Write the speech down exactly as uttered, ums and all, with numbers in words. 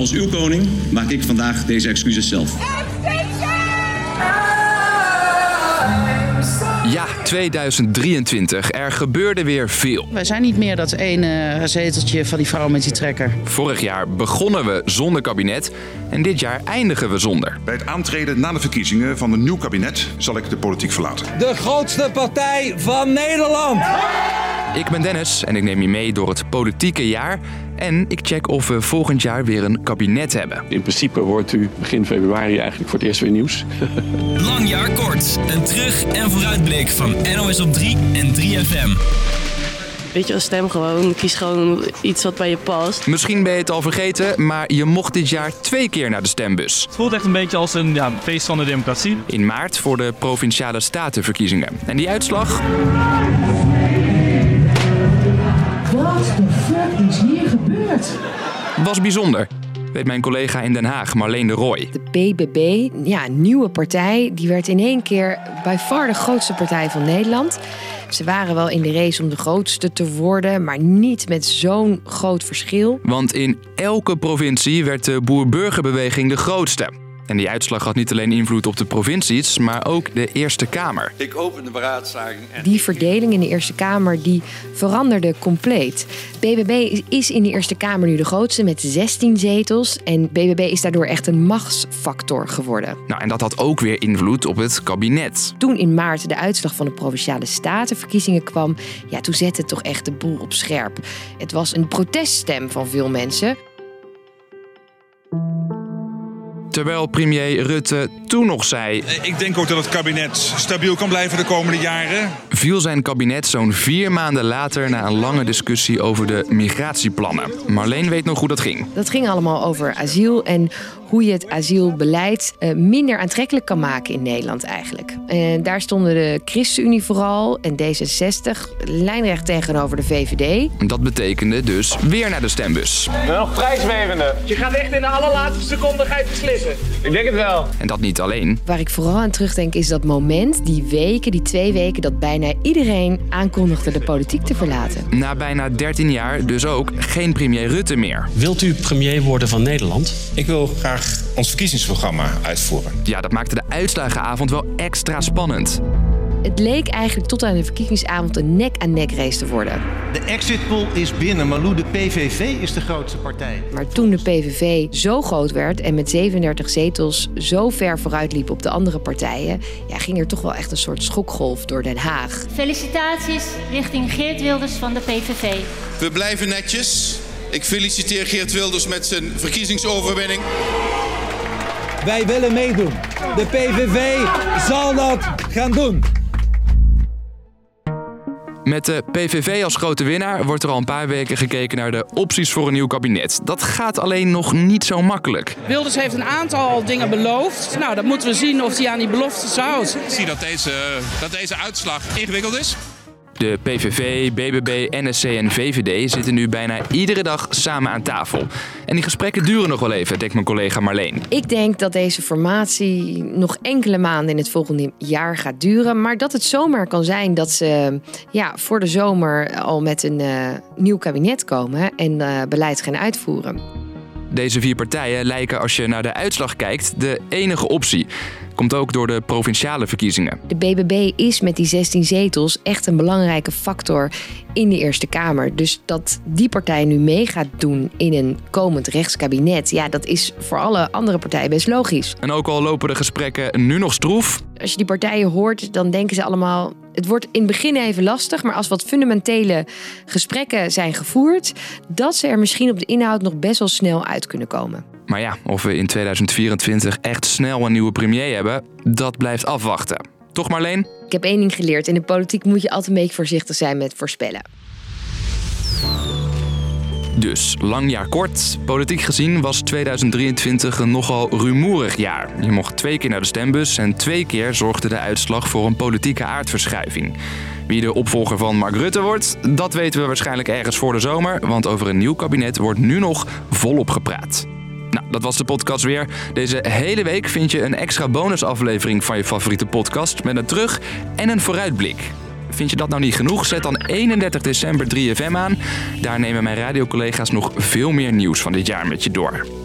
Als uw koning maak ik vandaag deze excuses zelf. Ja, tweeduizend drieëntwintig. Er gebeurde weer veel. Wij zijn niet meer dat ene zeteltje van die vrouw met die trekker. Vorig jaar begonnen we zonder kabinet en dit jaar eindigen we zonder. Bij het aantreden na de verkiezingen van een nieuw kabinet zal ik de politiek verlaten. De grootste partij van Nederland! Ik ben Dennis en ik neem je mee door het politieke jaar. En ik check of we volgend jaar weer een kabinet hebben. In principe hoort u begin februari eigenlijk voor het eerst weer nieuws. Lang jaar kort. Een terug- en vooruitblik van N O S op drie en drie F M. Weet je, als stem gewoon. Kies gewoon iets wat bij je past. Misschien ben je het al vergeten, maar je mocht dit jaar twee keer naar de stembus. Het voelt echt een beetje als een ja, feest van de democratie. In maart voor de Provinciale Statenverkiezingen. En die uitslag... Wat de fuck is hier gebeurd? Was bijzonder, weet mijn collega in Den Haag, Marleen de Roy. De B B B, ja, nieuwe partij, die werd in één keer by far de grootste partij van Nederland. Ze waren wel in de race om de grootste te worden, maar niet met zo'n groot verschil. Want in elke provincie werd de boer-burgerbeweging de grootste. En die uitslag had niet alleen invloed op de provincies, maar ook de Eerste Kamer. Ik open de beraadslaging. En... Die verdeling in de Eerste Kamer die veranderde compleet. B B B is in de Eerste Kamer nu de grootste met zestien zetels. En B B B is daardoor echt een machtsfactor geworden. Nou, en dat had ook weer invloed op het kabinet. Toen in maart de uitslag van de Provinciale Statenverkiezingen kwam... ja, toen zette het toch echt de boel op scherp. Het was een proteststem van veel mensen... Terwijl premier Rutte toen nog zei... Ik denk ook dat het kabinet stabiel kan blijven de komende jaren. Viel zijn kabinet zo'n vier maanden later na een lange discussie over de migratieplannen. Marleen weet nog hoe dat ging. Dat ging allemaal over asiel en hoe je het asielbeleid minder aantrekkelijk kan maken in Nederland eigenlijk. En daar stonden de ChristenUnie vooral en D zesenzestig lijnrecht tegenover de V V D. Dat betekende dus weer naar de stembus. En nog prijswevende. Je gaat echt in de allerlaatste seconde ga je beslissen. Ik denk het wel. En dat niet alleen. Waar ik vooral aan terugdenk is dat moment, die weken, die twee weken... dat bijna iedereen aankondigde de politiek te verlaten. Na bijna dertien jaar dus ook geen premier Rutte meer. Wilt u premier worden van Nederland? Ik wil graag ons verkiezingsprogramma uitvoeren. Ja, dat maakte de uitslagenavond wel extra spannend. Het leek eigenlijk tot aan de verkiezingsavond een nek-aan-nek race te worden. De exit poll is binnen, maar Lou, de P V V is de grootste partij. Maar toen de P V V zo groot werd en met zevenendertig zetels zo ver vooruit liep op de andere partijen... Ja, ging er toch wel echt een soort schokgolf door Den Haag. Felicitaties richting Geert Wilders van de P V V. We blijven netjes. Ik feliciteer Geert Wilders met zijn verkiezingsoverwinning. Wij willen meedoen. De P V V zal dat gaan doen. Met de P V V als grote winnaar wordt er al een paar weken gekeken naar de opties voor een nieuw kabinet. Dat gaat alleen nog niet zo makkelijk. Wilders heeft een aantal dingen beloofd. Nou, dat moeten we zien of hij aan die beloftes houdt. Ik zie dat deze, dat deze uitslag ingewikkeld is. De P V V, B B B, N S C en V V D zitten nu bijna iedere dag samen aan tafel. En die gesprekken duren nog wel even, denkt mijn collega Marleen. Ik denk dat deze formatie nog enkele maanden in het volgende jaar gaat duren. Maar dat het zomaar kan zijn dat ze ja, voor de zomer al met een uh, nieuw kabinet komen en uh, beleid gaan uitvoeren. Deze vier partijen lijken, als je naar de uitslag kijkt, de enige optie. Komt ook door de provinciale verkiezingen. De B B B is met die zestien zetels echt een belangrijke factor in de Eerste Kamer. Dus dat die partij nu mee gaat doen in een komend rechtskabinet... ja, dat is voor alle andere partijen best logisch. En ook al lopen de gesprekken nu nog stroef... Als je die partijen hoort, dan denken ze allemaal... het wordt in het begin even lastig, maar als wat fundamentele gesprekken zijn gevoerd... dat ze er misschien op de inhoud nog best wel snel uit kunnen komen. Maar ja, of we in tweeduizend vierentwintig echt snel een nieuwe premier hebben, dat blijft afwachten. Toch Marleen? Ik heb één ding geleerd. In de politiek moet je altijd een beetje voorzichtig zijn met voorspellen. Dus, lang jaar kort. Politiek gezien was tweeduizend drieëntwintig een nogal rumoerig jaar. Je mocht twee keer naar de stembus en twee keer zorgde de uitslag voor een politieke aardverschuiving. Wie de opvolger van Mark Rutte wordt, dat weten we waarschijnlijk ergens voor de zomer. Want over een nieuw kabinet wordt nu nog volop gepraat. Nou, dat was de podcast weer. Deze hele week vind je een extra bonusaflevering van je favoriete podcast... met een terug- en een vooruitblik. Vind je dat nou niet genoeg? Zet dan eenendertig december drie F M aan. Daar nemen mijn radiocollega's nog veel meer nieuws van dit jaar met je door.